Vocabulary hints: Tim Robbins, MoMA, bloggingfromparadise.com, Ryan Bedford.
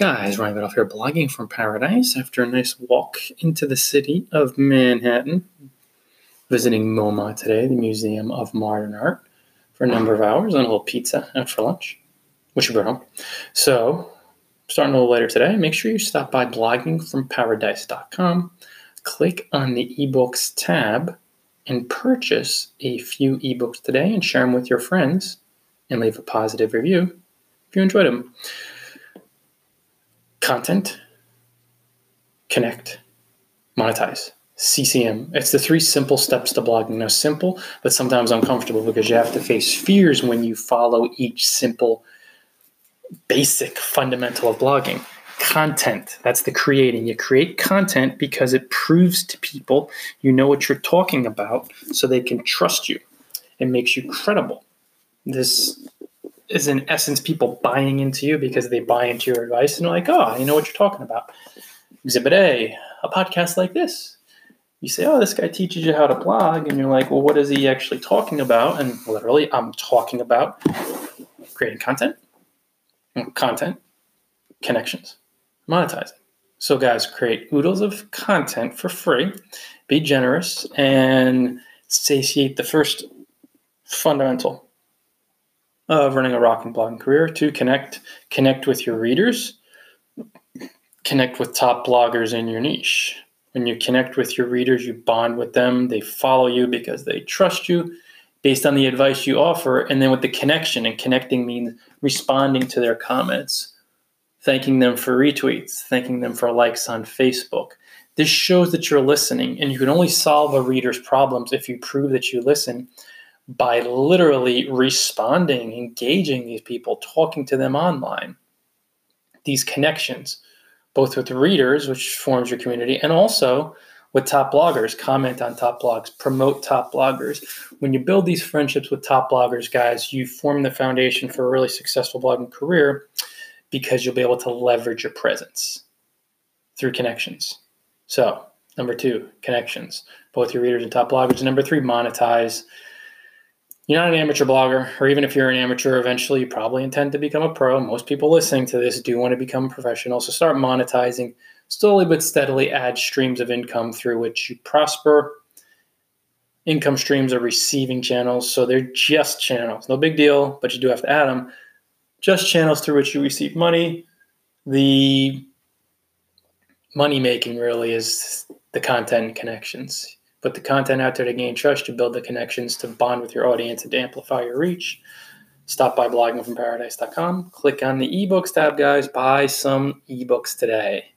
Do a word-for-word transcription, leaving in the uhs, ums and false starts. guys, Ryan Bedford here, blogging from paradise after a nice walk into the city of Manhattan, visiting MoMA today, the Museum of Modern Art, for a number of hours on a little pizza out for lunch, which you brought home. So, starting a little later today, make sure you stop by blogging from paradise dot com, click on the ebooks tab, and purchase a few ebooks today and share them with your friends and leave a positive review if you enjoyed them. Content, connect, monetize, C C M. It's the three simple steps to blogging. Now, simple, but sometimes uncomfortable because you have to face fears when you follow each simple, basic fundamental of blogging. Content, that's the creating. You create content because it proves to people you know what you're talking about so they can trust you. It makes you credible. This is in essence people buying into you because they buy into your advice and they're like, oh, you know what you're talking about. Exhibit A, a podcast like this. You say, oh, this guy teaches you how to blog. And you're like, well, what is he actually talking about? And literally, I'm talking about creating content, content, connections, monetizing. So guys, create oodles of content for free, be generous, and satiate the first fundamental of running a rocking blogging career. To connect, connect with your readers, connect with top bloggers in your niche. When you connect with your readers, you bond with them. They follow you because they trust you based on the advice you offer. And then with the connection, and connecting means responding to their comments, thanking them for retweets, thanking them for likes on Facebook. This shows that you're listening, and you can only solve a reader's problems if you prove that you listen by literally responding, engaging these people, talking to them online. These connections, both with readers, which forms your community, and also with top bloggers. Comment on top blogs, promote top bloggers. When you build these friendships with top bloggers, guys, you form the foundation for a really successful blogging career, because you'll be able to leverage your presence through connections. So, number two, connections, both your readers and top bloggers. And number three, monetize. You're not an amateur blogger, or even if you're an amateur, eventually you probably intend to become a pro. Most people listening to this do want to become professional, so start monetizing. Slowly but steadily add streams of income through which you prosper. Income streams are receiving channels, so they're just channels. No big deal, but you do have to add them. Just channels through which you receive money. The money making really is the content and connections. Put the content out there to gain trust, to build the connections, to bond with your audience, and to amplify your reach. Stop by blogging from paradise dot com. Click on the ebooks tab, guys. Buy some ebooks today.